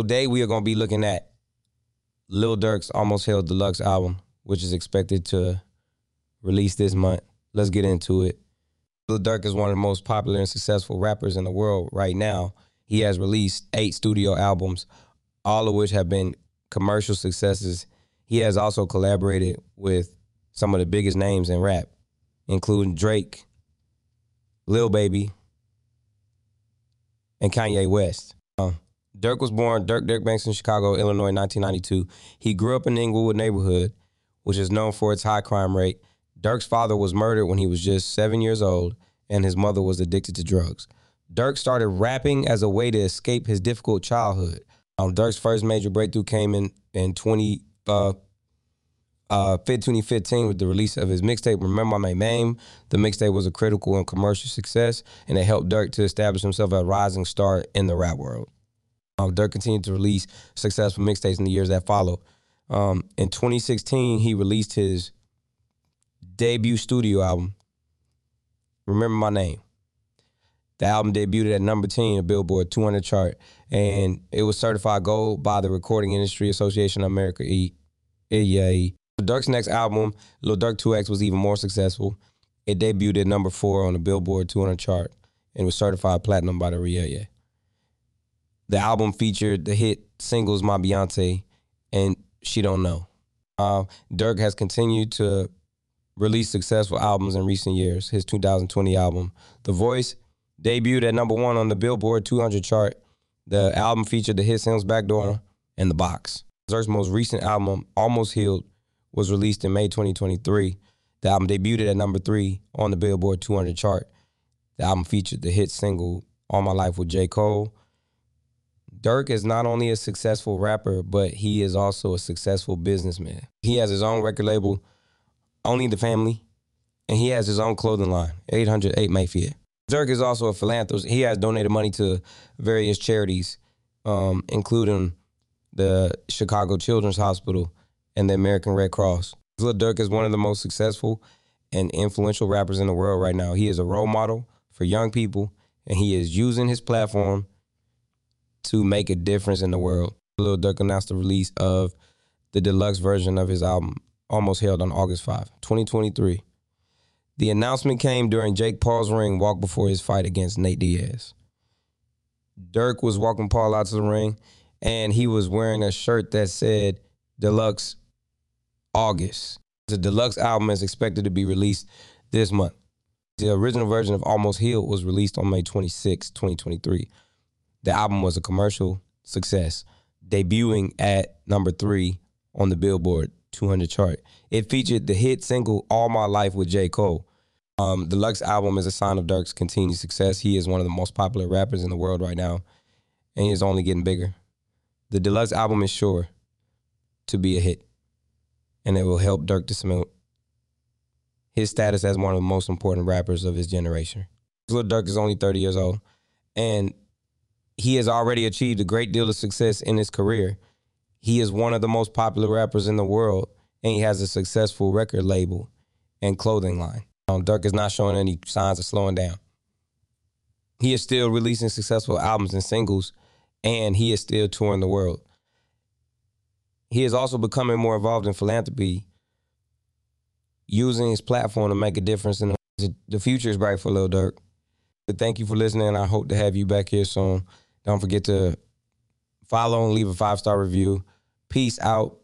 Today, we are going to be looking at Lil Durk's Almost Healed Deluxe album, which is expected to release this month. Let's get into it. Lil Durk is one of the most popular and successful rappers in the world right now. He has released 8 studio albums, all of which have been commercial successes. He has also collaborated with some of the biggest names in rap, including Drake, Lil Baby, and Kanye West. Durk was born Durk Banks in Chicago, Illinois, in 1992. He grew up in the Englewood neighborhood, which is known for its high crime rate. Durk's father was murdered when he was just 7 years old, and his mother was addicted to drugs. Durk started rapping as a way to escape his difficult childhood. Durk's first major breakthrough came in 2015 with the release of his mixtape, Remember My Name. The mixtape was a critical and commercial success, and it helped Durk to establish himself as a rising star in the rap world. Durk continued to release successful mixtapes in the years that followed. In 2016, he released his debut studio album, Remember My Name. The album debuted at number 10 in the Billboard 200 chart, and it was certified gold by the Recording Industry Association of America, RIAA. Durk's next album, Lil' Durk 2X, was even more successful. It debuted at number 4 on the Billboard 200 chart and was certified platinum by the RIAA. The album featured the hit singles My Beyonce and She Don't Know. Durk has continued to release successful albums in recent years. His 2020 album, The Voice, debuted at number 1 on the Billboard 200 chart. The album featured the hit singles Backdoor and The Box. Durk's most recent album, Almost Healed, was released in May 2023. The album debuted at number 3 on the Billboard 200 chart. The album featured the hit single All My Life with J. Cole. Durk is not only a successful rapper, but he is also a successful businessman. He has his own record label, Only The Family, and he has his own clothing line, 808 Mafia. Durk is also a philanthropist. He has donated money to various charities, including the Chicago Children's Hospital and the American Red Cross. Lil Durk is one of the most successful and influential rappers in the world right now. He is a role model for young people, and he is using his platform to make a difference in the world. Lil Durk announced the release of the deluxe version of his album, Almost Healed, on August 5, 2023. The announcement came during Jake Paul's ring walk before his fight against Nate Diaz. Durk was walking Paul out to the ring, and he was wearing a shirt that said Deluxe August. The deluxe album is expected to be released this month. The original version of Almost Healed was released on May 26, 2023. The album was a commercial success, debuting at number 3 on the Billboard 200 chart. It featured the hit single All My Life with J. Cole. The Lux album is a sign of Durk's continued success. He is one of the most popular rappers in the world right now, and he is only getting bigger. The Deluxe album is sure to be a hit, and it will help Durk to cement his status as one of the most important rappers of his generation. Lil Durk is only 30 years old, and he has already achieved a great deal of success in his career. He is one of the most popular rappers in the world, and he has a successful record label and clothing line. Durk is not showing any signs of slowing down. He is still releasing successful albums and singles, and he is still touring the world. He is also becoming more involved in philanthropy, using his platform to make a difference. And the future is bright for Lil Durk. Thank you for listening. I hope to have you back here soon. Don't forget to Follow and leave a 5-star review. Peace out.